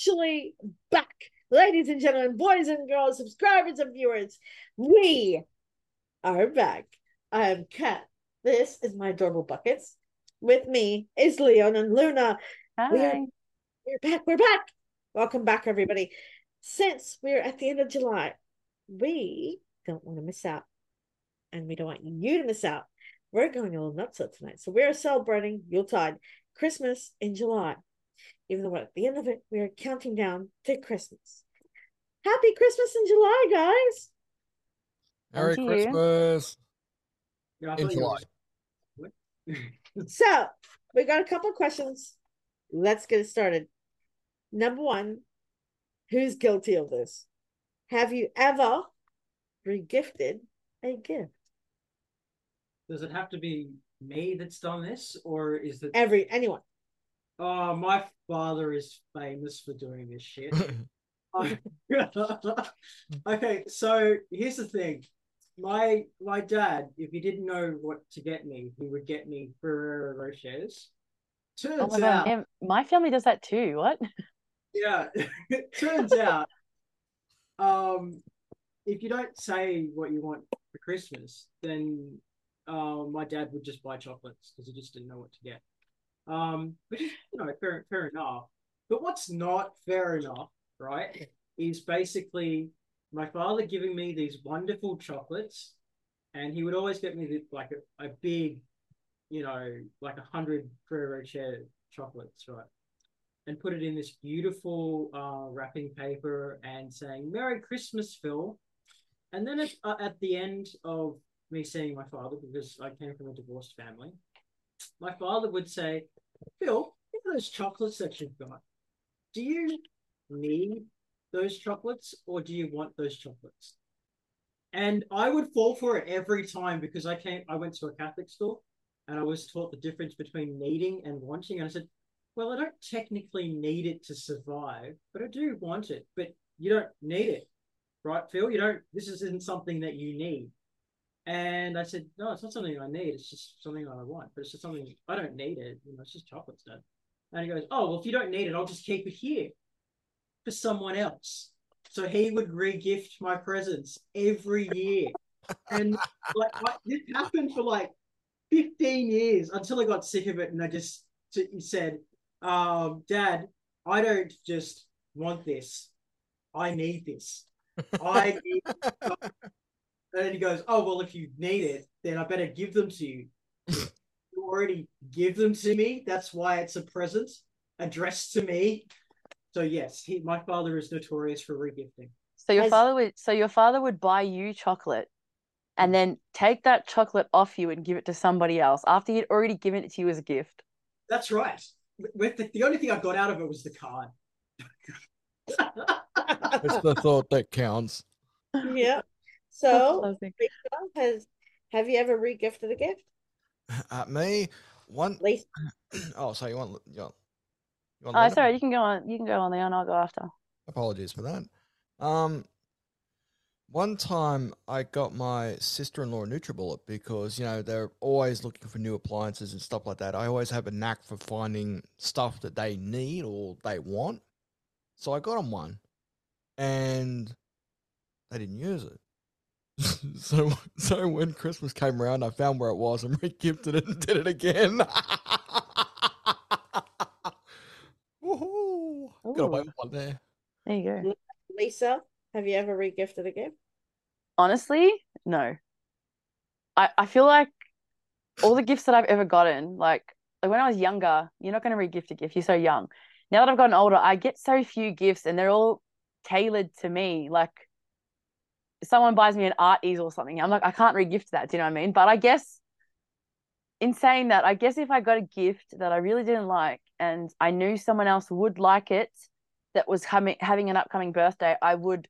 officially back. Ladies and gentlemen, boys and girls, subscribers and viewers, we are back. I am Kat. This is my adorable Buckets. With me is Leon and Luna. Hi. We're back. Welcome back, everybody. Since we're at the end of July, we don't want to miss out. And we don't want you to miss out. We're going a little nuts tonight. So we're celebrating Yuletide, Christmas in July. Even though we're at the end of it, we are counting down to Christmas. Happy Christmas in July, guys. Merry Christmas in July. So, we got a couple of questions. Let's get it started. Number one, who's guilty of this? Have you ever regifted a gift? Does it have to be me that's done this, or is it anyone? Oh, my father is famous for doing this shit. Okay, so here's the thing. My dad, if he didn't know what to get me, he would get me Ferrero Rochers. Turns out... My family does that too, what? Yeah, turns out if you don't say what you want for Christmas, then my dad would just buy chocolates because he just didn't know what to get. Which is, you know, fair enough. But what's not fair enough, right, is basically my father giving me these wonderful chocolates, and he would always get me like a big, you know, like 100 Ferrero Rocher chocolates, right, and put it in this beautiful wrapping paper and saying, "Merry Christmas, Phil." And then at the end of me seeing my father, because I came from a divorced family, my father would say, "Phil, look at those chocolates that you've got. Do you need those chocolates or do you want those chocolates?" And I would fall for it every time because I went to a Catholic school and I was taught the difference between needing and wanting. And I said, well, I don't technically need it to survive, but I do want it. But you don't need it, right, Phil? This isn't something that you need. And I said, no, it's not something I need. It's just something I want. But it's just something I don't need it. You know, it's just chocolates, Dad. And he goes, oh, well, if you don't need it, I'll just keep it here for someone else. So he would re-gift my presents every year. And like this happened for like 15 years until I got sick of it. And I just said, Dad, I don't just want this. I need this. I need this. And then he goes, oh, well, if you need it, then I better give them to you. You already give them to me. That's why it's a present addressed to me. So, yes, my father is notorious for regifting. So your father would buy you chocolate and then take that chocolate off you and give it to somebody else after he'd already given it to you as a gift. That's right. With the only thing I got out of it was the card. It's the thought that counts. Yeah. So, have you ever regifted a gift? Me, one. Lisa. Oh, so you want? Oh, sorry. You can go on. You can go on, Leon. I'll go after. Apologies for that. One time I got my sister-in-law a NutriBullet because you know they're always looking for new appliances and stuff like that. I always have a knack for finding stuff that they need or they want. So I got them one, and they didn't use it. So when Christmas came around, I found where it was and re-gifted it and did it again. Woohoo! Got away with one there. There you go. Lisa, have you ever re-gifted a gift? Honestly, no. I feel like all the gifts that I've ever gotten, like when I was younger, you're not going to re-gift a gift. You're so young. Now that I've gotten older, I get so few gifts and they're all tailored to me. Like, someone buys me an art easel or something, I'm like, I can't re-gift that, do you know what I mean? But I guess in saying that, I guess if I got a gift that I really didn't like and I knew someone else would like it that was having an upcoming birthday, I would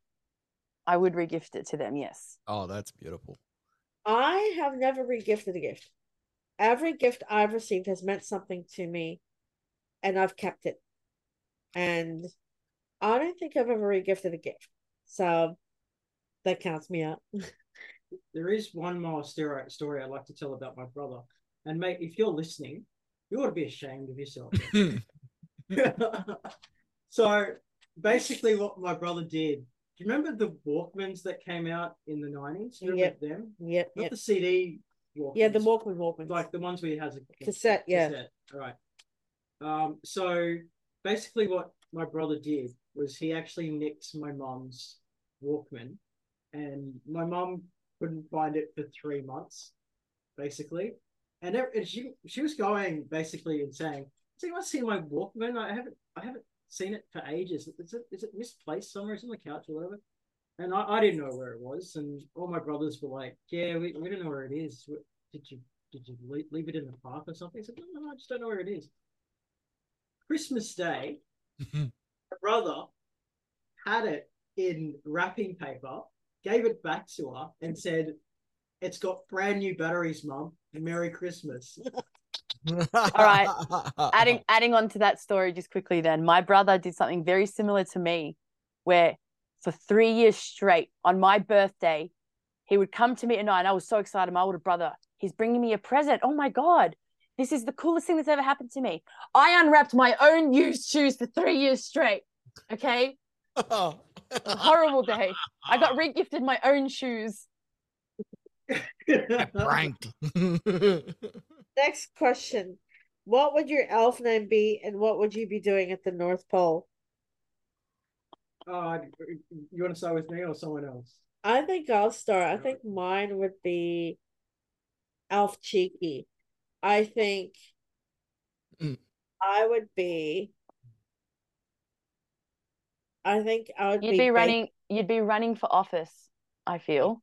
re-gift it to them, yes. Oh, that's beautiful. I have never re-gifted a gift. Every gift I've received has meant something to me and I've kept it. And I don't think I've ever re-gifted a gift. So that counts me out. There is one more story I'd like to tell about my brother. And, mate, if you're listening, you ought to be ashamed of yourself. So basically what my brother did. Do you remember the Walkmans that came out in the 90s? Do you remember them? Yeah. Not the CD Walkmans. Yeah, the Walkmans. Like the ones where it has a cassette. Yeah. Cassette. All right. So basically what my brother did was he actually nicked my mum's Walkman, and my mum couldn't find it for 3 months, basically. And she was going basically and saying, "Has anyone seen my Walkman? I haven't seen it for ages. Is it misplaced somewhere? It's on the couch or whatever." And I didn't know where it was, and all my brothers were like, "Yeah, we don't know where it is. Did you leave it in the park or something?" I said, "No, I just don't know where it is." Christmas Day, my brother had it in wrapping paper, gave it back to her, and said, "It's got brand new batteries, Mum. Merry Christmas." All right. Adding on to that story just quickly then, my brother did something very similar to me, where for 3 years straight on my birthday, he would come to me at night, and I was so excited. My older brother, he's bringing me a present. Oh my God, this is the coolest thing that's ever happened to me. I unwrapped my own used shoes for 3 years straight. Okay. Oh. Horrible day. I got re-gifted my own shoes. Pranked. Next question. What would your elf name be, and what would you be doing at the North Pole? You want to start with me or someone else? I think I'll start. I think mine would be Elf Cheeky. I think I would be... I think I would be running. You'd be running for office, I feel.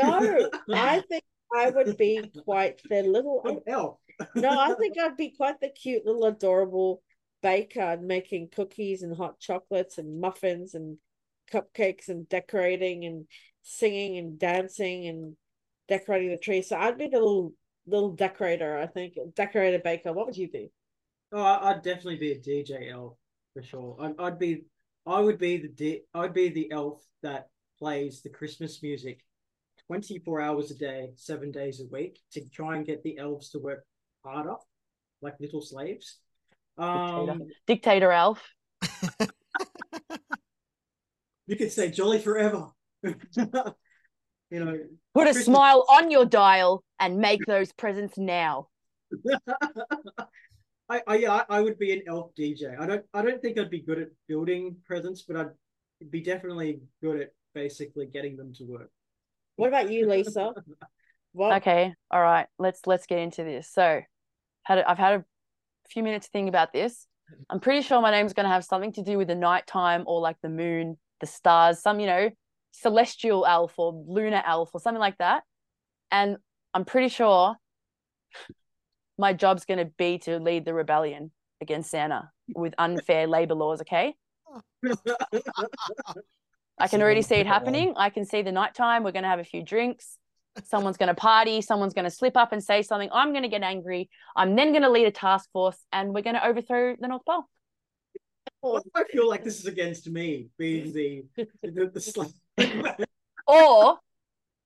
No, I think I would be quite the little elf. No, I think I'd be quite the cute little adorable baker, making cookies and hot chocolates and muffins and cupcakes and decorating and singing and dancing and decorating the tree. So I'd be the little decorator. I think decorator baker. What would you be? Oh, I'd definitely be a DJ elf for sure. I would be the elf that plays the Christmas music 24 hours a day, 7 days a week, to try and get the elves to work harder, like little slaves. Dictator elf. You could say jolly forever. Put a smile on your dial and make those presents now. I would be an elf DJ. I don't think I'd be good at building presents, but I'd be definitely good at basically getting them to work. What about you, Lisa? Okay, all right. Let's get into this. So, I've had a few minutes to think about this. I'm pretty sure my name's going to have something to do with the nighttime or like the moon, the stars, some celestial elf or lunar elf or something like that. And I'm pretty sure my job's going to be to lead the rebellion against Santa with unfair labor laws, okay? I can already see it happening. I can see the nighttime. We're going to have a few drinks. Someone's going to party. Someone's going to slip up and say something. I'm going to get angry. I'm then going to lead a task force, and we're going to overthrow the North Pole. Well, I feel like this is against me, being the slave. Or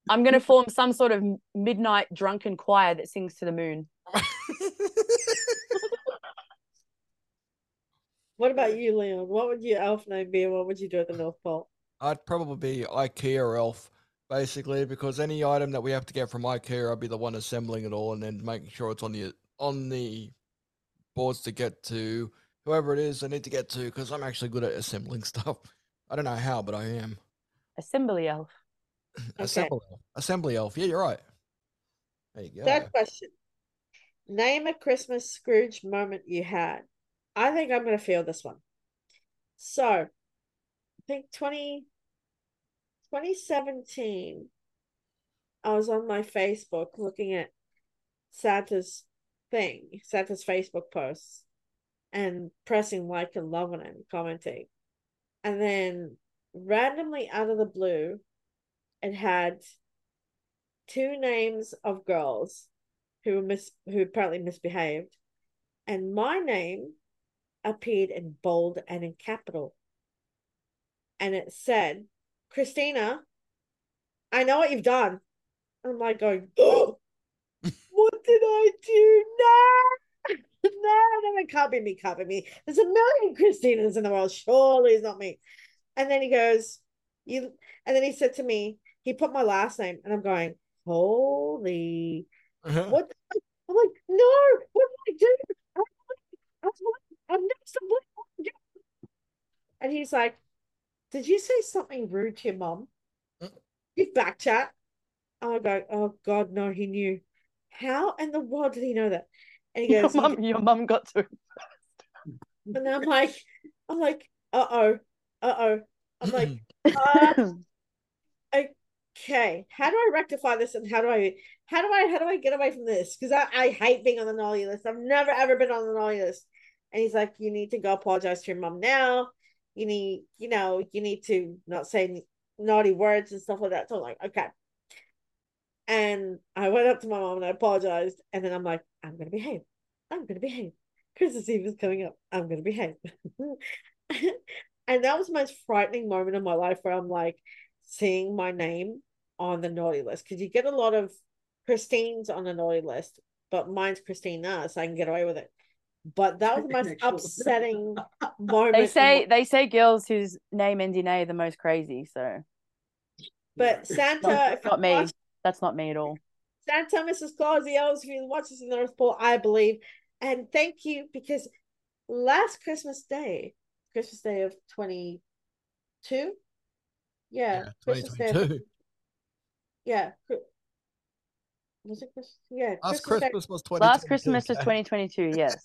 I'm going to form some sort of midnight drunken choir that sings to the moon. What about you, Leon? What would your elf name be, and what would you do at the North Pole? I'd probably be IKEA elf, basically, because any item that we have to get from IKEA, I'd be the one assembling it all and then making sure it's on the boards to get to whoever it is I need to get to, because I'm actually good at assembling stuff. I don't know how, but I am. Assembly elf. Okay. Assembly elf. Yeah, you're right. There you go. Third question. Name a Christmas Scrooge moment you had. I think I'm going to feel this one. So, I think 2017, I was on my Facebook looking at Santa's Facebook posts, and pressing like and loving it and commenting. And then, randomly out of the blue, it had two names of girls who apparently misbehaved, and my name appeared in bold and in capital, and it said, "Christina, I know what you've done." I'm like going, "Oh, what did I do?" No. No, copy me. There's a million Christinas in the world. Surely it's not me. And then he goes, you. And then he said to me, he put my last name, and I'm going, holy, what? I'm like, no, what did I do? I'm next to blue. And he's like, did you say something rude to your mom? You back chat. I go, oh God, no, he knew. How in the world did he know that? And he goes, your mum got to him first. And I'm like, uh-oh. I'm like, okay, how do I rectify this, and how do I get away from this? Because I hate being on the naughty list. I've never ever been on the naughty list. And he's like, you need to go apologize to your mom now. You need to not say naughty words and stuff like that. So I'm like, okay. And I went up to my mom and I apologized. And then I'm like, I'm going to behave. Christmas Eve is coming up. I'm going to behave. And that was the most frightening moment of my life, where I'm like seeing my name on the naughty list. Because you get a lot of Christines on the naughty list, but mine's Christina, so I can get away with it. But that was the most upsetting moment. They say girls whose name ends in A are the most crazy, so. But Santa. That's not me at all. Santa, Mrs. Claus, the elves, if you watch this in the North Pole, I believe. And thank you, because last Christmas Day of 22? Yeah. Yeah. Was it Christmas? Yeah. Last Christmas was 2022. Last Christmas was 2022, yes.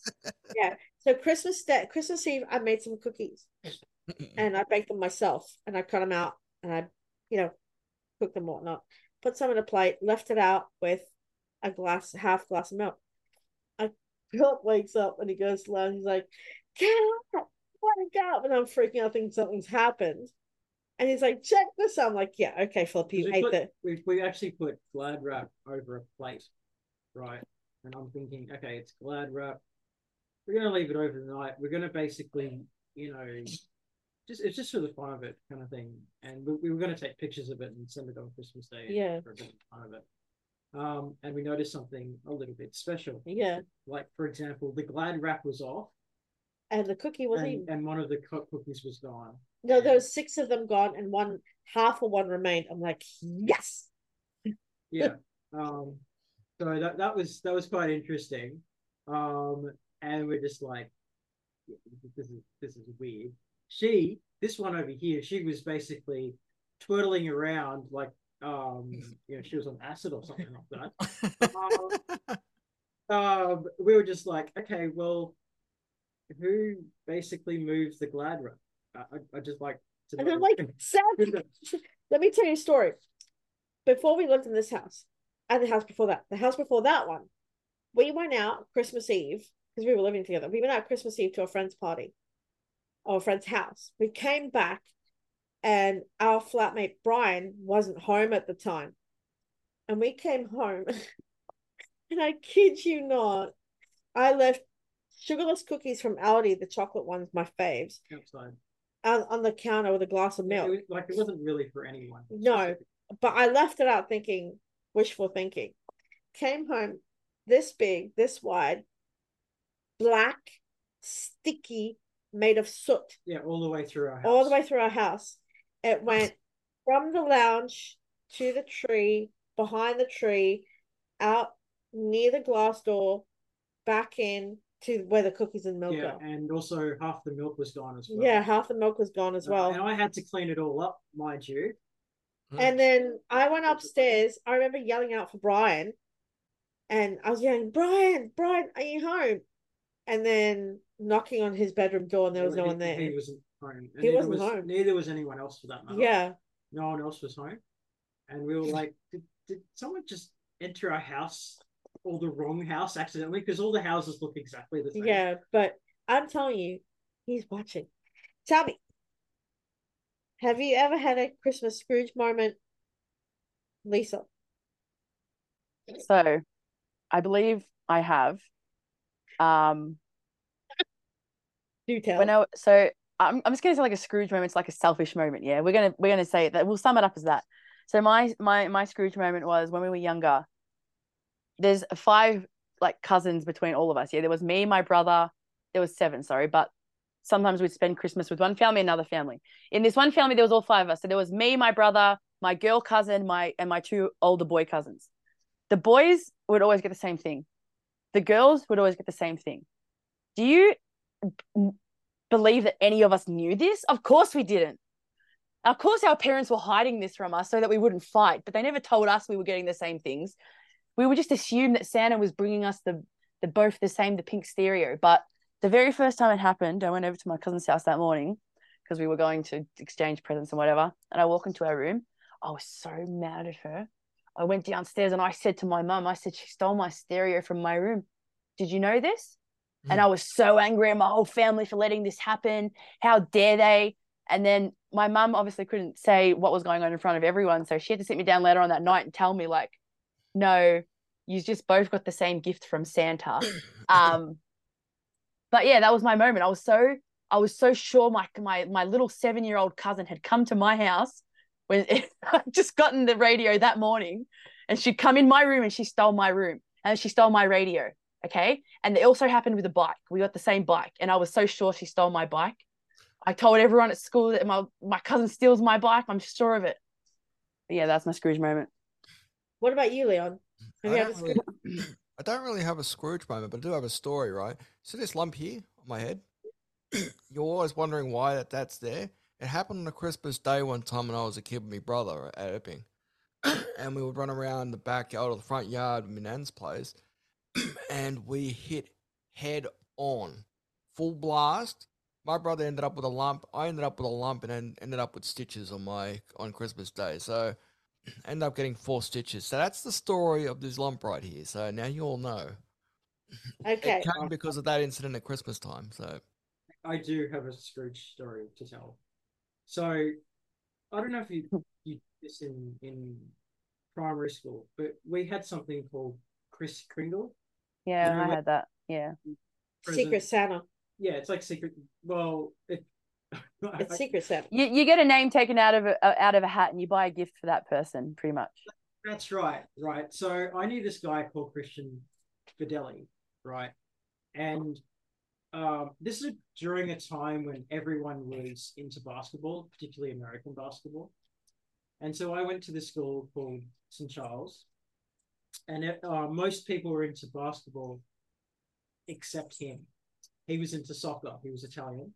Yeah. So Christmas Eve, I made some cookies. And I baked them myself. And I cut them out. And I, cooked them and whatnot. Put some in a plate, left it out with a half glass of milk. Philip wakes up and he goes loud. He's like, wake up. And I'm freaking out, thinking something's happened. And he's like, check this out. I'm like, yeah, okay, Philip, you ate that. We actually put Glad wrap over a plate, right? And I'm thinking, okay, it's Glad wrap. We're going to leave it overnight. We're going to basically, it's just for the fun of it, kind of thing. And we were going to take pictures of it and send it on Christmas Day. Yeah. For a bit of fun of it. And we noticed something a little bit special. Yeah. Like, for example, the Glad wrap was off. And the cookie wasn't even. And one of the cookies was gone. No, there were 6 of them gone, and half of one remained. I'm like, yes. Yeah. So that was quite interesting. And we're just like, this is weird. This one over here, she was basically twirling around like, she was on acid or something like that. We were just like, okay, well, who basically moves the Glad wrap? I just like to know. And I'm like, Seth, let me tell you a story. Before we lived in this house, and the house before that one, we went out Christmas Eve, because we were living together. We went out Christmas Eve to a friend's party. Our friend's house. We came back, and our flatmate Brian wasn't home at the time. And we came home, and I kid you not, I left sugarless cookies from Aldi, the chocolate ones, my faves, on the counter with a glass of milk. It wasn't really for anyone. No, but I left it out thinking, wishful thinking. Came home, this big, this wide, black, sticky, made of soot. Yeah, all the way through our house. It went from the lounge to the tree, behind the tree, out near the glass door, back in to where the cookies and milk are. And also half the milk was gone as well. Yeah, half the milk was gone as well. And I had to clean it all up, mind you. And then I went upstairs. I remember yelling out for Brian. And I was yelling, Brian, are you home? And then knocking on his bedroom door, and there was no one there. He wasn't home. And he wasn't home. Neither was anyone else, for that matter. Yeah. No one else was home. And we were like, did someone just enter our house, or the wrong house, accidentally? Because all the houses look exactly the same. Yeah, but I'm telling you, he's watching. Tell me, have you ever had a Christmas Scrooge moment, Lisa? So, I believe I have. Do tell. I'm just gonna say, like, a Scrooge moment, it's like a selfish moment. Yeah, we're gonna say that. We'll sum it up as that. So my Scrooge moment was when we were younger. There's 5 like cousins between all of us. Yeah, there was me, my brother, there was seven, sorry, but sometimes we'd spend Christmas with one family, another family. In this one family, there was all five of us. So there was me, my brother, my girl cousin, and my two older boy cousins. The boys would always get the same thing. The girls would always get the same thing. Do you believe that any of us knew this? Of course we didn't. Of course our parents were hiding this from us so that we wouldn't fight, but they never told us we were getting the same things. We would just assume that Santa was bringing us the both the same, the pink stereo. But the very first time it happened, I went over to my cousin's house that morning because we were going to exchange presents and whatever, and I walk into our room. I was so mad at her. I went downstairs and I said to my mum, I said, she stole my stereo from my room. Did you know this? Mm. And I was so angry at my whole family for letting this happen. How dare they? And then my mum obviously couldn't say what was going on in front of everyone. So she had to sit me down later on that night and tell me, like, no, you just both got the same gift from Santa. But yeah, that was my moment. I was so sure my little 7-year-old cousin had come to my house when I'd just gotten the radio that morning, and she'd come in my room and she stole my room and she stole my radio. Okay. And it also happened with a bike. We got the same bike and I was so sure she stole my bike. I told everyone at school that my cousin steals my bike. I'm sure of it. But yeah, that's my Scrooge moment. What about you, Leon? I don't really have a Scrooge moment, but I do have a story, right? So this lump here on my head, you're always wondering why that's there. It happened on a Christmas day one time when I was a kid with my brother at Epping. And we would run around the backyard or the front yard of my nan's place. And we hit head on. Full blast. My brother ended up with a lump. I ended up with a lump and ended up with stitches on Christmas day. So end up getting 4 stitches. So that's the story of this lump right here. So now you all know. Okay. It came because of that incident at Christmas time. So I do have a Scrooge story to tell. So I don't know if you did this in primary school, but we had something called Kris Kringle. Yeah, and I had that. Yeah. Present. Secret Santa. Yeah, it's like secret. Well, it's Secret Santa. You get a name taken out of a hat, and you buy a gift for that person, pretty much. That's right, right. So I knew this guy called Christian Fidelli, right, and this is during a time when everyone was into basketball, particularly American basketball, and so I went to this school called St. Charles, and most people were into basketball except him. He was into soccer. He was Italian.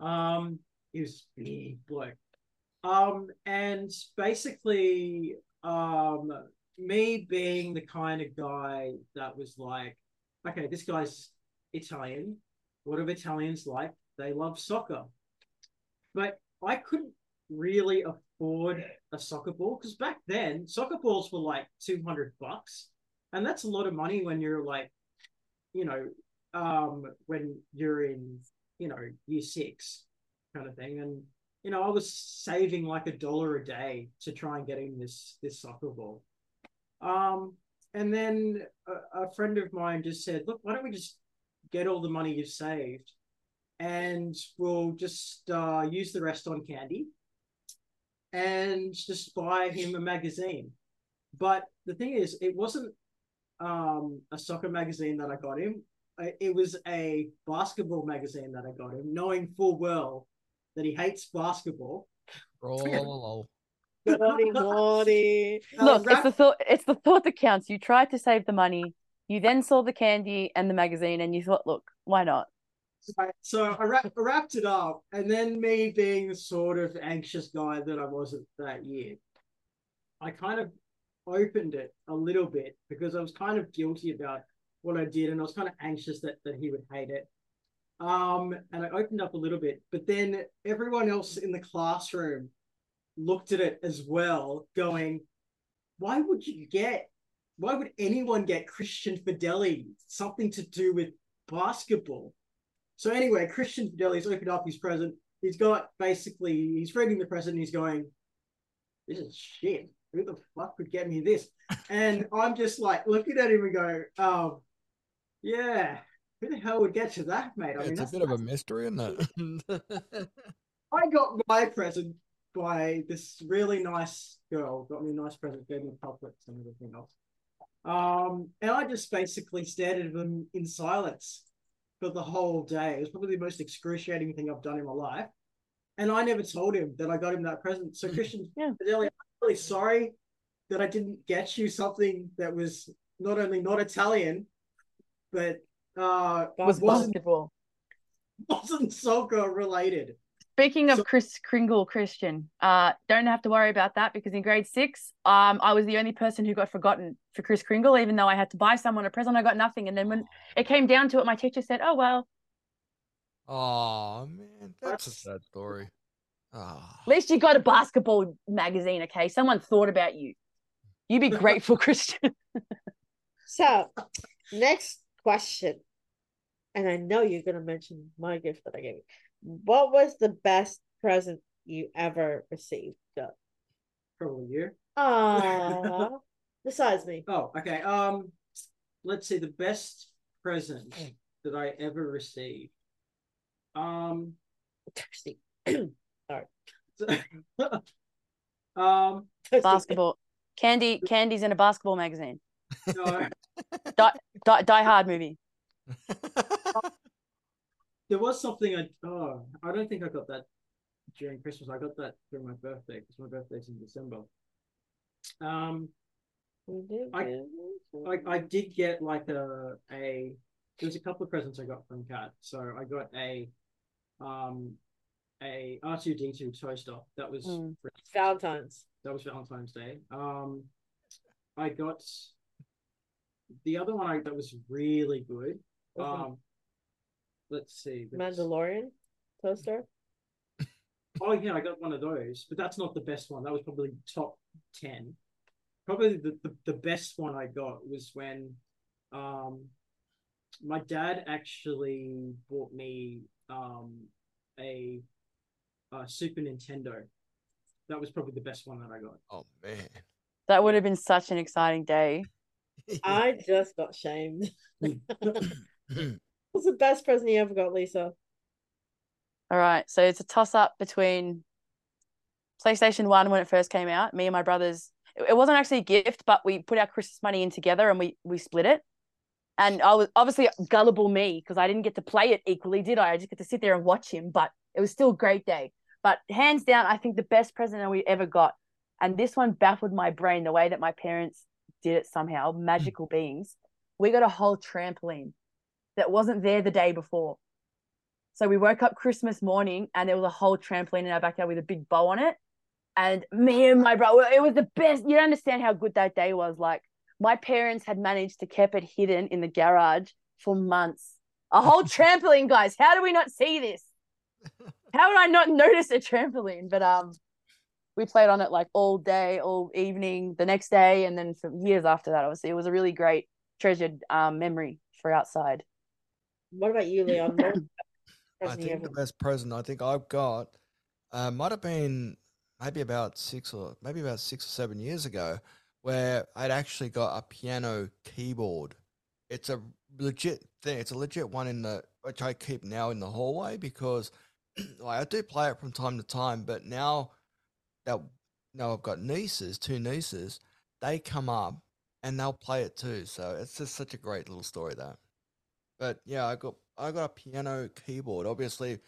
He was a big bloke. And basically, me being the kind of guy that was like, okay, this guy's Italian. What are Italians like? They love soccer. But I couldn't really afford a soccer ball because back then, soccer balls were like $200. And that's a lot of money when you're like, when you're in, year 6 kind of thing. And, I was saving like $1 a day to try and get in this soccer ball. And then a friend of mine just said, look, why don't we just get all the money you've saved and we'll just use the rest on candy and just buy him a magazine. But the thing is, it wasn't a soccer magazine that I got him. It was a basketball magazine that I got him, knowing full well that he hates basketball. Oh, naughty. Look, it's the thought that counts. You tried to save the money. You then saw the candy and the magazine and you thought, look, why not? So I wrapped it up, and then me being the sort of anxious guy that I wasn't that year, I kind of opened it a little bit because I was kind of guilty about what I did, and I was kind of anxious that he would hate it. And I opened up a little bit, but then everyone else in the classroom looked at it as well, going, why would anyone get Christian Fidelli something to do with basketball? So anyway, Christian Fideli's opened up his present. He's reading the present and he's going, this is shit. Who the fuck would get me this? And I'm just like looking at him and going, yeah, who the hell would get to that, mate? I mean, it's a bit of a mystery, isn't it? I got my present by this really nice girl, got me a nice present, gave me a chocolate and everything else. And I just basically stared at them in silence for the whole day. It was probably the most excruciating thing I've done in my life. And I never told him that I got him that present. So Christian, I'm really sorry that I didn't get you something that was not only not Italian, but wasn't soccer related. Speaking of Kris Kringle, Christian, don't have to worry about that, because in grade 6, I was the only person who got forgotten for Kris Kringle, even though I had to buy someone a present. I got nothing. And then when it came down to it, my teacher said, "Oh, well." Oh, man, that's a sad story. Oh. At least you got a basketball magazine, okay? Someone thought about you. You'd be grateful, Christian. So, next question. And I know you're going to mention my gift that I gave you. What was the best present you ever received? Probably you. Besides me. Oh, okay. Let's see, the best present that I ever received. Thirsty. Sorry. Basketball. Candy's in a basketball magazine. No. Die Hard movie. There was something I don't think I got that during Christmas. I got that during my birthday, because my birthday's in December. I did get like a there was a couple of presents I got from Kat. So I got a R2D2 toaster. That was Valentine's. That was Valentine's Day. I got the other one that was really good. Let's see. Mandalorian toaster? Oh, yeah, I got one of those. But that's not the best one. That was probably top 10. Probably the best one I got was when my dad actually bought me a Super Nintendo. That was probably the best one that I got. Oh, man. That would have been such an exciting day. I just got shamed. What's the best present you ever got, Lisa? All right. So it's a toss-up between PlayStation 1 when it first came out. Me and my brothers. It wasn't actually a gift, but we put our Christmas money in together and we split it. And I was obviously gullible me, because I didn't get to play it equally, did I? I just get to sit there and watch him. But it was still a great day. But hands down, I think the best present we ever got. And this one baffled my brain, the way that my parents did it somehow. Magical beings. We got a whole trampoline that wasn't there the day before. So we woke up Christmas morning and there was a whole trampoline in our backyard with a big bow on it. And me and my brother, it was the best. You don't understand how good that day was. Like, my parents had managed to keep it hidden in the garage for months. A whole trampoline, guys. How do we not see this? How would I not notice a trampoline? But we played on it like all day, all evening, the next day. And then for years after that, obviously, it was a really great treasured memory for outside. What about you, Leon? I think the best present I think I've got might have been maybe about 6 or 7 years ago, where I'd actually got a piano keyboard. It's a legit thing. It's a legit one which I keep now in the hallway, because like, I do play it from time to time. But now I've got nieces, 2 nieces. They come up and they'll play it too. So it's just such a great little story that. But yeah, I got a piano keyboard, obviously,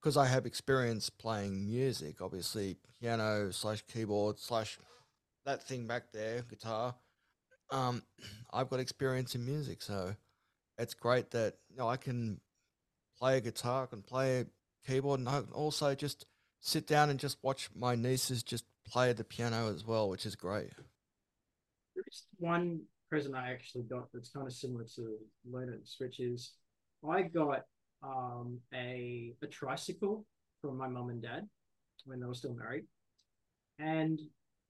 because I have experience playing music. Obviously, piano / keyboard / that thing back there, guitar. I've got experience in music, so it's great that I can play a guitar, I can play a keyboard, and I can also just sit down and just watch my nieces just play the piano as well, which is great. There's one present I actually got that's kind of similar to Leonard's, which is I got a tricycle from my mum and dad when they were still married. And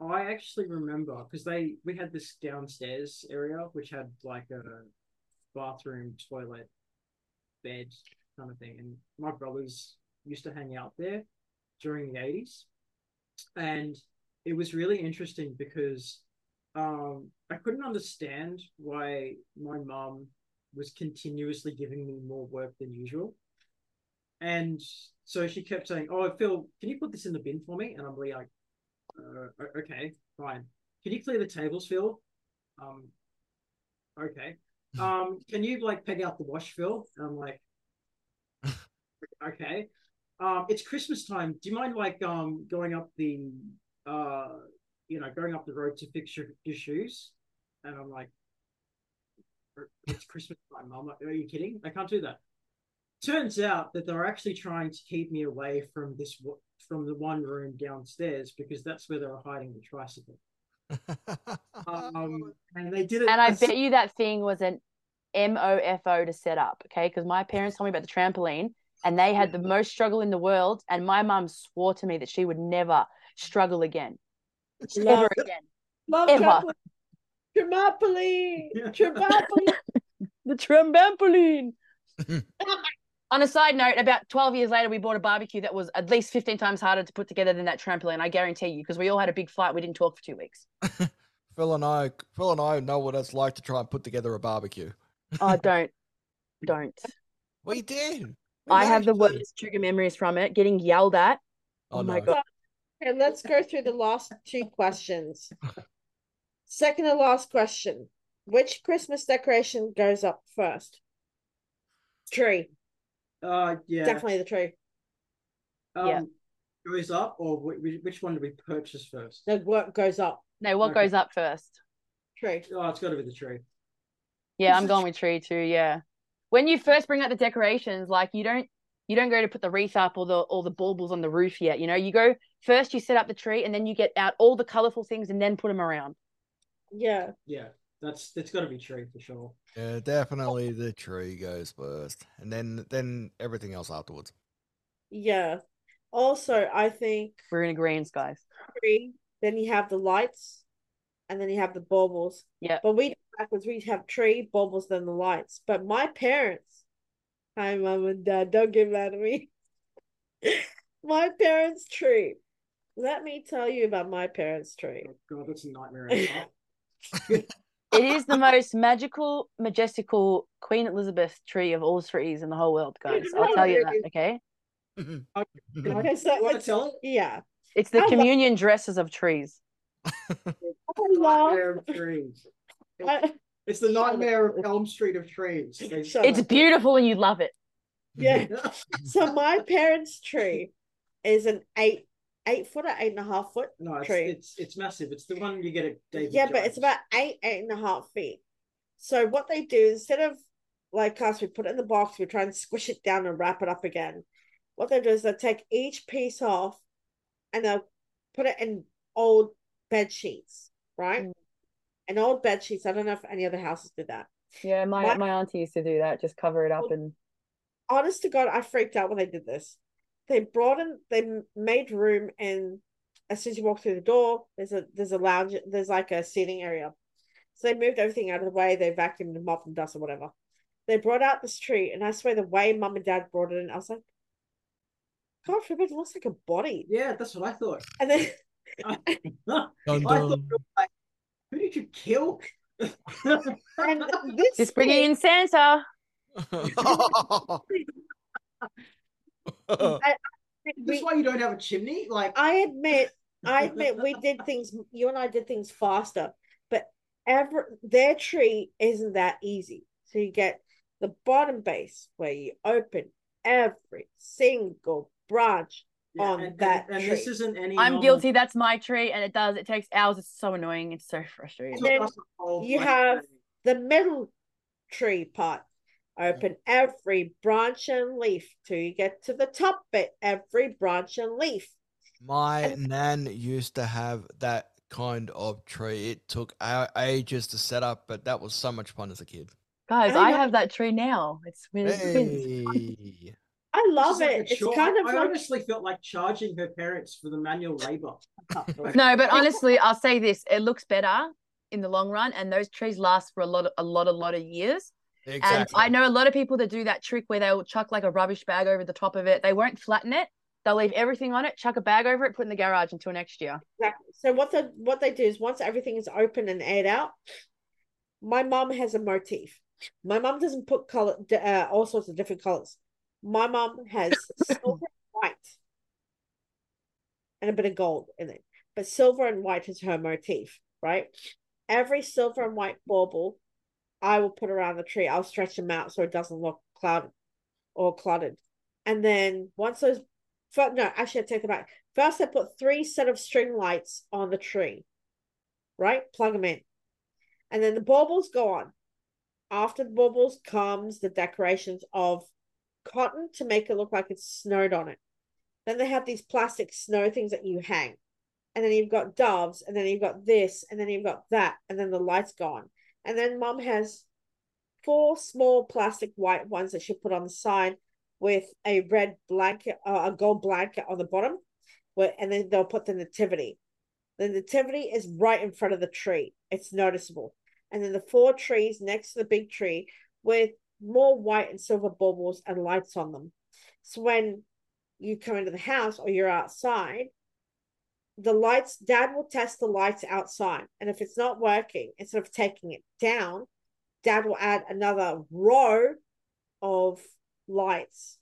I actually remember, because we had this downstairs area which had like a bathroom, toilet, bed kind of thing, and my brothers used to hang out there during the 80s. And it was really interesting because I couldn't understand why my mum was continuously giving me more work than usual. And so she kept saying, "Oh, Phil, can you put this in the bin for me?" And I'm really like, okay, fine. "Can you clear the tables, Phil?" okay. Can you like peg out the wash, Phil? And I'm like, okay. It's Christmas time. Do you mind like going up the going up the road to fix your shoes? And I'm like, it's Christmas time, Mum. Are you kidding? I can't do that. Turns out that they're actually trying to keep me away from this from the one room downstairs because that's where they're hiding the tricycle. And they did it. And I bet you that thing was an MOFO to set up, okay? Because my parents told me about the trampoline, and they had the most struggle in the world. And my mum swore to me that she would never struggle again, never again, ever. Trampoline, trampoline, the trampoline. On a side note, about 12 years later, we bought a barbecue that was at least 15 times harder to put together than that trampoline. I guarantee you, because we all had a big fight. We didn't talk for 2 weeks. Phil and I know what it's like to try and put together a barbecue. Oh, don't. We did. I have the worst trigger memories from it. Getting yelled at. Oh my God. And let's go through the last two questions. Second to last question: which Christmas decoration goes up first? Tree. Yeah, definitely the tree. Yeah, goes up, or which one do we purchase first? No, what goes up? No, what goes up first? Tree. Oh, it's got to be the tree. Yeah, I'm going with tree too. Yeah, when you first bring out the decorations, like you don't go to put the wreath up or the baubles on the roof yet. You know, you go first. You set up the tree, and then you get out all the colorful things, and then put them around. Yeah. Yeah. That's got to be tree for sure. Yeah, definitely the tree goes first, and then everything else afterwards. Yeah. Also, I think we're in agreement, guys. Tree. Then you have the lights, and then you have the baubles. Yeah. But we do backwards. We have tree, baubles, then the lights. But my parents, hi Mum and Dad, don't get mad at me. My parents' tree. Let me tell you about my parents' tree. Oh God, that's a nightmare. It is the most magical, majestical Queen Elizabeth tree of all trees in the whole world, guys. I'll tell you that, okay? Okay, so want to tell it? Yeah. It's the communion dresses of trees. Nightmare of trees. It's the nightmare of Elm Street of trees. It's beautiful and you love it. Yeah. So my parents' tree is an 8 foot or 8.5 foot tree. It's massive. It's the one you get at David. Yeah, Jones. But it's about 8.5 feet. So what they do, instead of like us, we put it in the box, we try and squish it down and wrap it up again. What they do is they take each piece off and they'll put it in old bed sheets, right? Mm. And old bed sheets. I don't know if any other houses did that. Yeah, my auntie used to do that, just cover it up and honest to God, I freaked out when they did this. They made room, and as soon as you walk through the door, there's a lounge, there's like a seating area. So they moved everything out of the way. They vacuumed and mopped and dust or whatever. They brought out this tree, and I swear the way Mum and Dad brought it in, I was like, God forbid, it looks like a body. Yeah, that's what I thought. And then I thought, like, who did you kill? And this just bringing in Santa. This why you don't have a chimney? Like I admit we did things, you and I did things faster, but their tree isn't that easy. So you get the bottom base where you open every single branch on that tree. And this isn't any I'm guilty, that's my tree, and it takes hours, it's so annoying, it's so frustrating. And then you have the middle tree part. Open every branch and leaf till you get to the top bit, every branch and leaf. My nan used to have that kind of tree. It took ages to set up, but that was so much fun as a kid. Guys, I have that tree now. It's weird. Hey. I love it. It's kind of. I honestly felt like charging her parents for the manual labor. No, but honestly, I'll say this. It looks better in the long run, and those trees last for a lot of years. Exactly. And I know a lot of people that do that trick where they'll chuck like a rubbish bag over the top of it. They won't flatten it. They'll leave everything on it, chuck a bag over it, put it in the garage until next year. Exactly. So what they do is once everything is open and aired out, my mom has a motif. My mom doesn't put color, all sorts of different colors. My mom has silver, white, and a bit of gold in it. But silver and white is her motif, right? Every silver and white bauble I will put around the tree. I'll stretch them out so it doesn't look clouded or cluttered. And then once those, I take it back. First, I put 3 sets of string lights on the tree, right? Plug them in. And then the baubles go on. After the baubles comes the decorations of cotton to make it look like it's snowed on it. Then they have these plastic snow things that you hang. And then you've got doves, and then you've got this, and then you've got that, and then the lights go on. And then Mum has 4 small plastic white ones that she put on the side with a red blanket, a gold blanket on the bottom, and then they'll put the nativity. The nativity is right in front of the tree. It's noticeable. And then the 4 trees next to the big tree with more white and silver baubles and lights on them. So when you come into the house or you're outside, the lights, Dad will test the lights outside. And if it's not working, instead of taking it down, Dad will add another row of lights.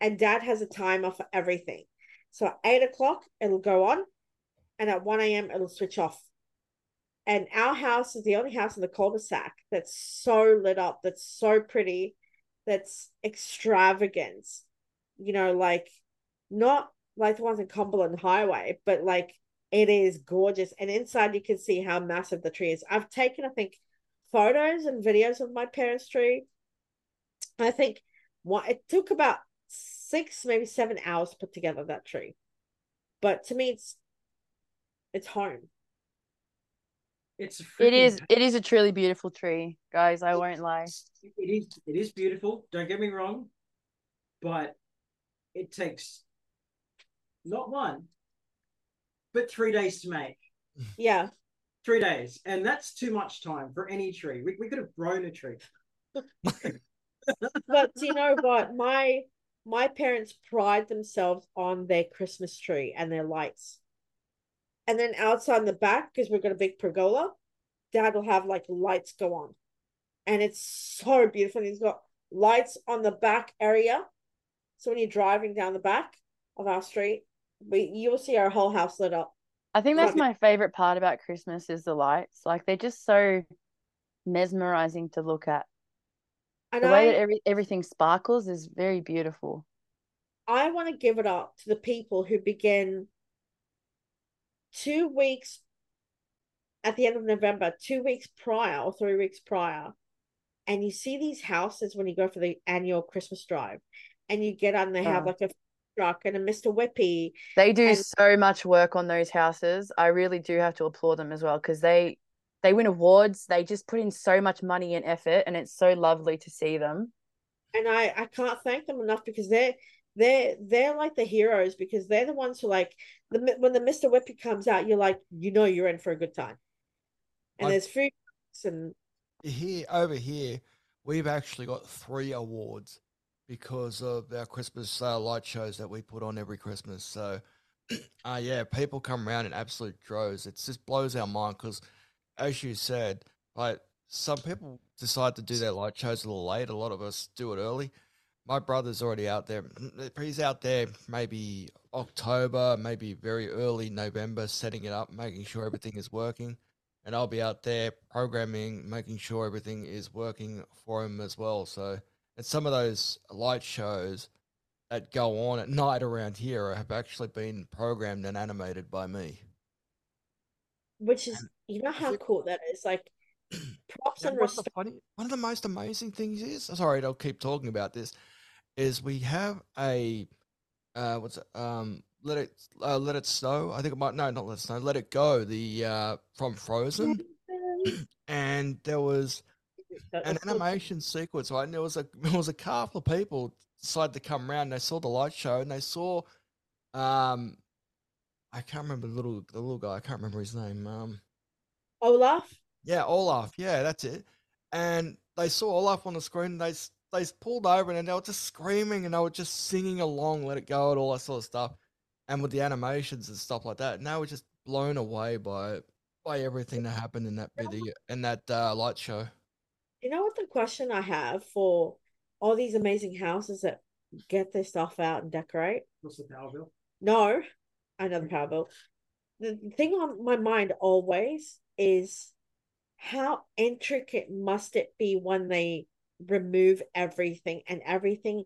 And Dad has a timer for everything. So at 8 o'clock, it'll go on. And at 1 a.m., it'll switch off. And our house is the only house in the cul-de-sac that's so lit up, that's so pretty, that's extravagant. You know, like not like the ones in Cumberland Highway, but like it is gorgeous. And inside you can see how massive the tree is. I've taken, I think, photos and videos of my parents' tree. I think it took about 6, maybe 7 hours to put together that tree. But to me, it's home. It is a truly beautiful tree, guys. I won't lie. It is beautiful. Don't get me wrong, but it takes not 1, but 3 days to make. Yeah, 3 days, and that's too much time for any tree. We could have grown a tree. But you know what? My parents pride themselves on their Christmas tree and their lights. And then outside in the back, because we've got a big pergola, Dad will have, like, lights go on. And it's so beautiful. And he's got lights on the back area. So when you're driving down the back of our street, you'll see our whole house lit up. I think that's my favourite part about Christmas is the lights. Like, they're just so mesmerising to look at. And the way that everything sparkles is very beautiful. I want to give it up to the people who begin 2 weeks at the end of November, 2 weeks prior or 3 weeks prior, and you see these houses when you go for the annual Christmas drive, and you get on, they have like a truck and a Mr. Whippy. They do so much work on those houses. I really do have to applaud them as well, because they win awards. They just put in so much money and effort, and it's so lovely to see them. And I can't thank them enough, because they're like the heroes, because they're the ones who, like, when the Mr. Whippy comes out, you're like, you know, you're in for a good time. And there's food and over here we've actually got 3 awards because of our Christmas light shows that we put on every Christmas. So yeah, people come around in absolute droves. It just blows our mind, because as you said, like, some people decide to do their light shows a little late. A lot of us do it early. My brother's already out there. He's out there maybe October, maybe very early November, setting it up, making sure everything is working. And I'll be out there programming, making sure everything is working for him as well. So, and some of those light shows that go on at night around here have actually been programmed and animated by me. Which is, you know how cool that is? Like, props and respect. One of the most amazing things is, sorry, I'll keep talking about this, is we have a let it snow. I think it might not let it snow. Let it go. The from Frozen, and there was an animation sequence. Right, and there was a car full of people decided to come around. And they saw the light show, and they saw I can't remember the little guy. I can't remember his name. Olaf. Yeah, Olaf. Yeah, that's it. And they saw Olaf on the screen. And they pulled over, and they were just screaming, and they were just singing along, "Let It Go," and all that sort of stuff, and with the animations and stuff like that. And they were just blown away by everything that happened in that video and that light show. You know what the question I have for all these amazing houses that get their stuff out and decorate? What's the power bill? No, I know the power bill. The thing on my mind always is, how intricate must it be when they remove everything and everything?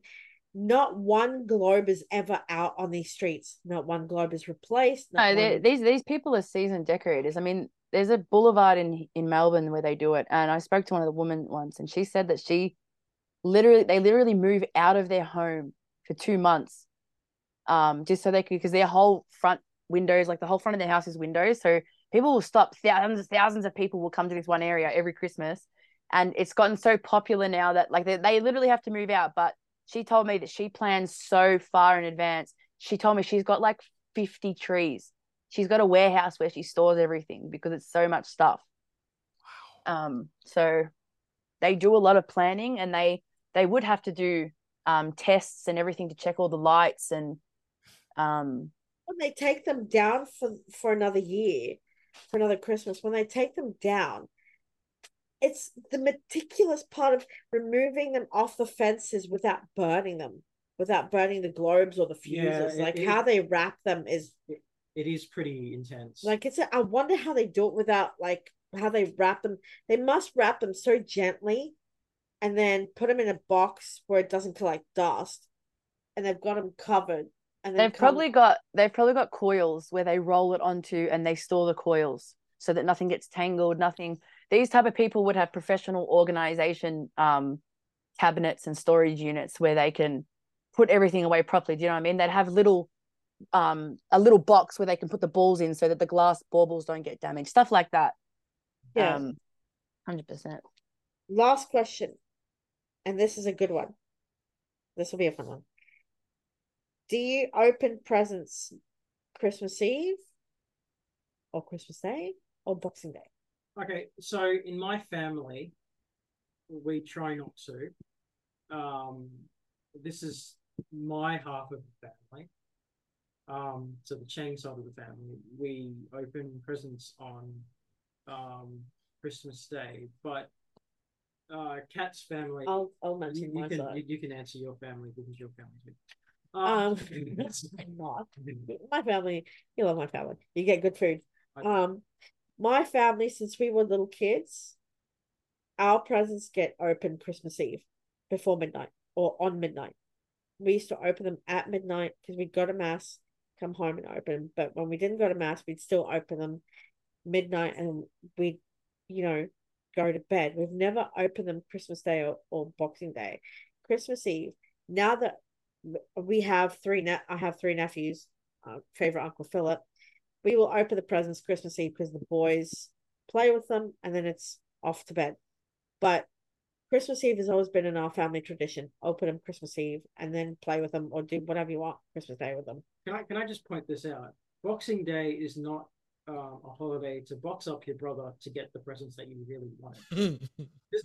Not one globe is ever out on these streets. Not one globe is replaced. These people are seasoned decorators. I mean, there's a boulevard in Melbourne where they do it. And I spoke to one of the women once, and she said that they literally move out of their home for 2 months, just so they could, because their whole front windows, like the whole front of their house is windows. So people will stop. Thousands of people will come to this one area every Christmas. And it's gotten so popular now that like they literally have to move out. But she told me that she plans so far in advance. She told me she's got like 50 trees. She's got a warehouse where she stores everything because it's so much stuff. Wow. So they do a lot of planning, and they would have to do tests and everything to check all the lights and. When they take them down for another year, for another Christmas, when they take them down, it's the meticulous part of removing them off the fences without burning them, without burning the globes or the fuses. Yeah, how they wrap them is... It is pretty intense. I wonder how they do it without, how they wrap them. They must wrap them so gently and then put them in a box where it doesn't collect dust, and they've got them covered. And they've probably got coils where they roll it onto and they store the coils so that nothing gets tangled, nothing... These type of people would have professional organization cabinets and storage units where they can put everything away properly. Do you know what I mean? They'd have a little box where they can put the balls in so that the glass baubles don't get damaged. Stuff like that. Yeah. 100%. Last question. And this is a good one. This will be a fun one. Do you open presents Christmas Eve or Christmas Day or Boxing Day? Okay, so in my family, we try not to. This is my half of the family. So the Chang side of the family, we open presents on Christmas Day. But Kat's family, I'll mention my side. You can answer your family because your family too. Not my family. You love my family. You get good food. My family, since we were little kids, our presents get opened Christmas Eve before midnight or on midnight. We used to open them at midnight because we'd go to mass, come home and open. But when we didn't go to mass, we'd still open them midnight and we'd, go to bed. We've never opened them Christmas Day or Boxing Day. Christmas Eve, now that we have I have three nephews, favorite Uncle Philip, we will open the presents Christmas Eve because the boys play with them and then it's off to bed. But Christmas Eve has always been in our family tradition. Open them Christmas Eve and then play with them or do whatever you want Christmas Day with them. Can I just point this out? Boxing Day is not a holiday to box up your brother to get the presents that you really want.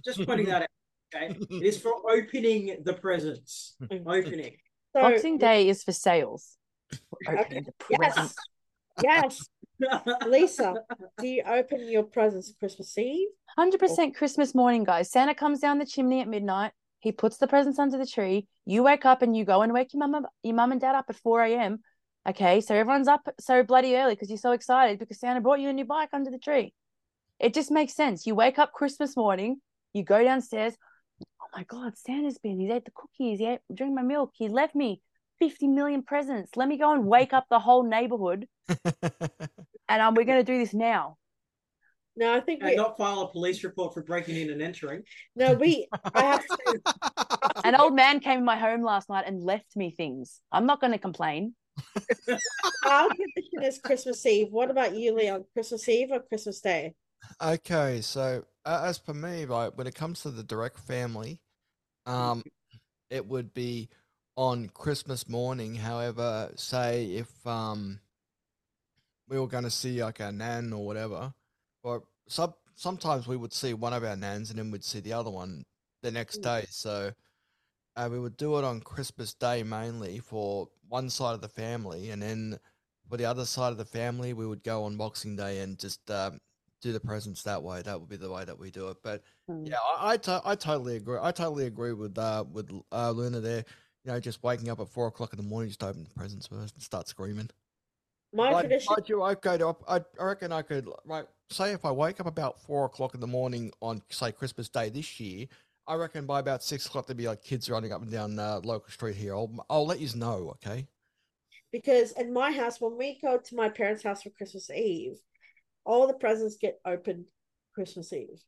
just pointing that out. Okay, it is for opening the presents. Opening. So, Boxing Day is for sales. Opening the presents. Yes. Lisa, do you open your presents Christmas Eve? 100% Christmas morning, guys. Santa comes down the chimney at midnight. He puts the presents under the tree. You wake up and you go and wake your mum and dad up at 4 a.m. Okay, so everyone's up so bloody early because you're so excited because Santa brought you a new bike under the tree. It just makes sense. You wake up Christmas morning. You go downstairs. Oh, my God, Santa's been. He's ate the cookies. He drank my milk. He left me 50 million presents. Let me go and wake up the whole neighborhood. And we're going to do this now. No, I think we not file a police report for breaking in and entering. No, I have to. An old man came in my home last night and left me things. I'm not going to complain. Our tradition is Christmas Eve. What about you, Leon? Christmas Eve or Christmas Day? Okay, so as for me, right, when it comes to the direct family, it would be on Christmas morning. However, say if we were going to see like our nan or whatever, or sometimes we would see one of our nans and then we'd see the other one the next day. So we would do it on Christmas Day mainly for one side of the family, and then for the other side of the family we would go on Boxing Day and just do the presents that way. That would be the way that we do it. But yeah, I totally agree. I totally agree with Luna there. You know, just waking up at 4 o'clock in the morning, just open the presents first and start screaming. My tradition. I reckon I could, right, say if I woke up about 4 o'clock in the morning on, say, Christmas Day this year, I reckon by about 6 o'clock there'd be like kids running up and down local street here. I'll let you know, okay? Because in my house, when we go to my parents' house for Christmas Eve, all the presents get opened Christmas Eve,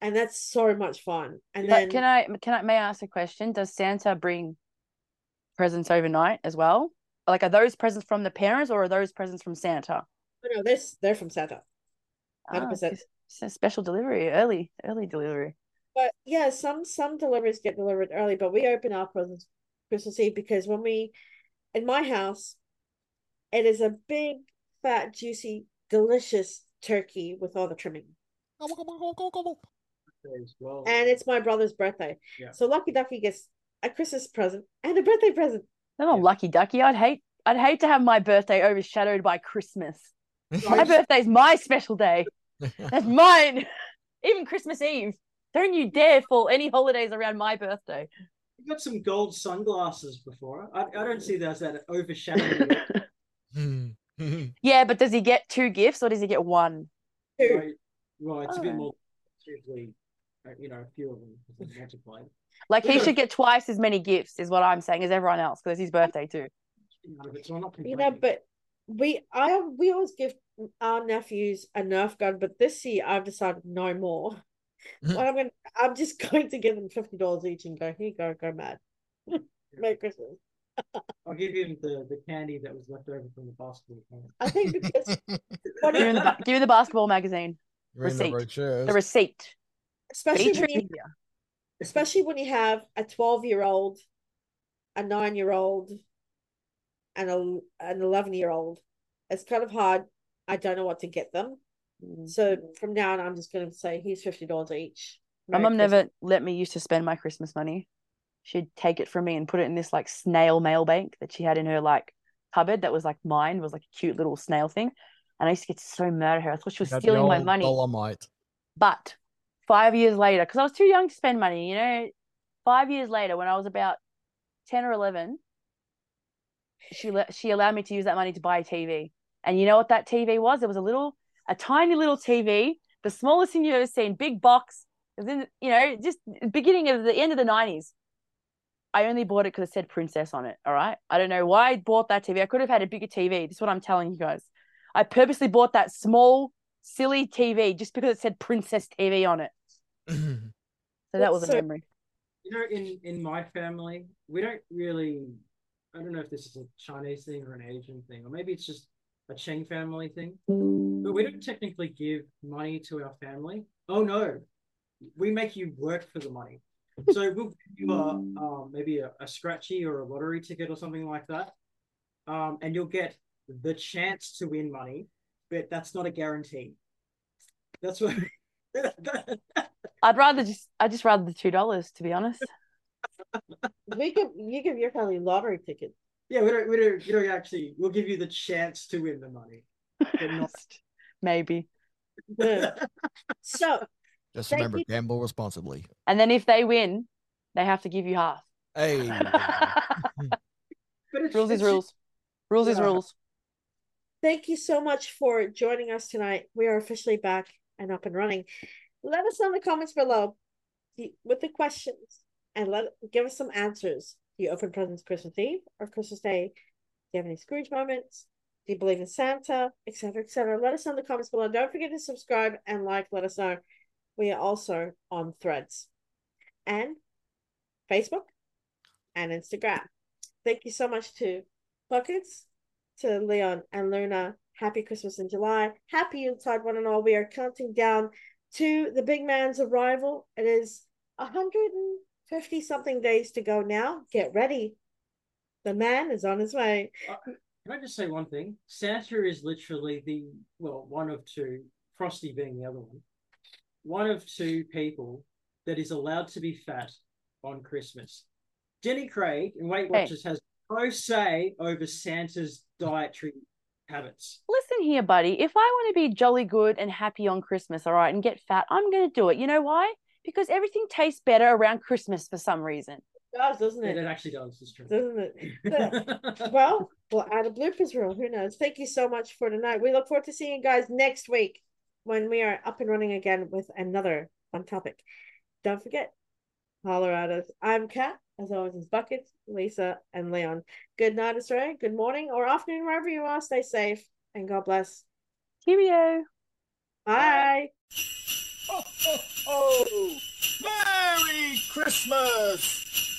and that's so much fun. And but then may I ask a question? Does Santa bring presents overnight as well? Like, are those presents from the parents or are those presents from Santa? No, they're from Santa. 100%. It's a special delivery, early delivery. But yeah, some deliveries get delivered early, but we open our presents Christmas Eve because when we, in my house, it is a big, fat, juicy, delicious turkey with all the trimming. And it's my brother's birthday. Yeah. So Lucky Ducky gets a Christmas present and a birthday present. Not Lucky Ducky. I'd hate to have my birthday overshadowed by Christmas. My birthday's my special day. That's mine. Even Christmas Eve. Don't you dare fall any holidays around my birthday. You got some gold sunglasses before. I don't see that as that overshadowing. Yeah, but does he get two gifts or does he get one? Two. Well, it's a bit more, a few of them multiplied. Like he should get twice as many gifts, is what I'm saying, as everyone else, because it's his birthday too. But we always give our nephews a Nerf gun, but this year I've decided no more. I'm just going to give them $50 each and go, here you go, go mad. Merry Christmas. I'll give him the candy that was left over from the basketball game. I think because give him the basketball magazine receipt. Especially when you have a 12-year-old, a 9-year-old, and an 11-year-old. It's kind of hard. I don't know what to get them. So from now on, I'm just going to say, here's $50 each. My mum never let me used to spend my Christmas money. She'd take it from me and put it in this like snail mail bank that she had in her like cupboard that was like mine, was like a cute little snail thing. And I used to get so mad at her. I thought she was stealing my money. Dolomite. But 5 years later, because I was too young to spend money, you know, 5 years later when I was about 10 or 11, she allowed me to use that money to buy a TV. And you know what that TV was? It was a tiny little TV, the smallest thing you've ever seen, big box. It was in, you know, just beginning of the end of the 90s. I only bought it because it said Princess on it, all right? I don't know why I bought that TV. I could have had a bigger TV. This is what I'm telling you guys. I purposely bought that small, silly TV just because it said Princess TV on it. So that was a memory. You know, in my family, we don't really, I don't know if this is a Chinese thing or an Asian thing, or maybe it's just a Cheng family thing, but we don't technically give money to our family. Oh, no. We make you work for the money. So we'll give you maybe a scratchy or a lottery ticket or something like that, and you'll get the chance to win money, but that's not a guarantee. That's what I'd rather the $2, to be honest. You give your family lottery ticket. Yeah, we don't actually. We'll give you the chance to win the money, but not maybe. So. Just remember, gamble responsibly. And then if they win, they have to give you half. Hey. Rules is rules. Rules is rules. Thank you so much for joining us tonight. We are officially back and up and running. Let us know in the comments below with the questions and give us some answers. Do you open presents Christmas Eve or Christmas Day? Do you have any Scrooge moments? Do you believe in Santa? Et cetera, et cetera. Let us know in the comments below. Don't forget to subscribe and like. Let us know. We are also on Threads and Facebook and Instagram. Thank you so much to Buckets, to Leon and Luna. Happy Christmas in July. Happy Inside One and All. We are counting down to the big man's arrival. It is 150-something days to go now. Get ready. The man is on his way. Can I just say one thing? Santa is literally one of two, Frosty being the other one. One of two people that is allowed to be fat on Christmas. Jenny Craig in Weight Watchers has no say over Santa's dietary habits. Listen here, buddy. If I want to be jolly good and happy on Christmas, all right, and get fat, I'm going to do it. You know why? Because everything tastes better around Christmas for some reason. It does, doesn't it? It actually does. It's true. Doesn't it? Well, we'll add a bloopers reel. Who knows? Thank you so much for tonight. We look forward to seeing you guys next week. when we are up and running again with another fun topic. Don't forget, holler at us. I'm Kat, as always, is Buckets, Lisa, and Leon. Good night, Australia. Good morning or afternoon, wherever you are. Stay safe and God bless. Cheerio. Bye. Ho, ho, ho. Merry Christmas.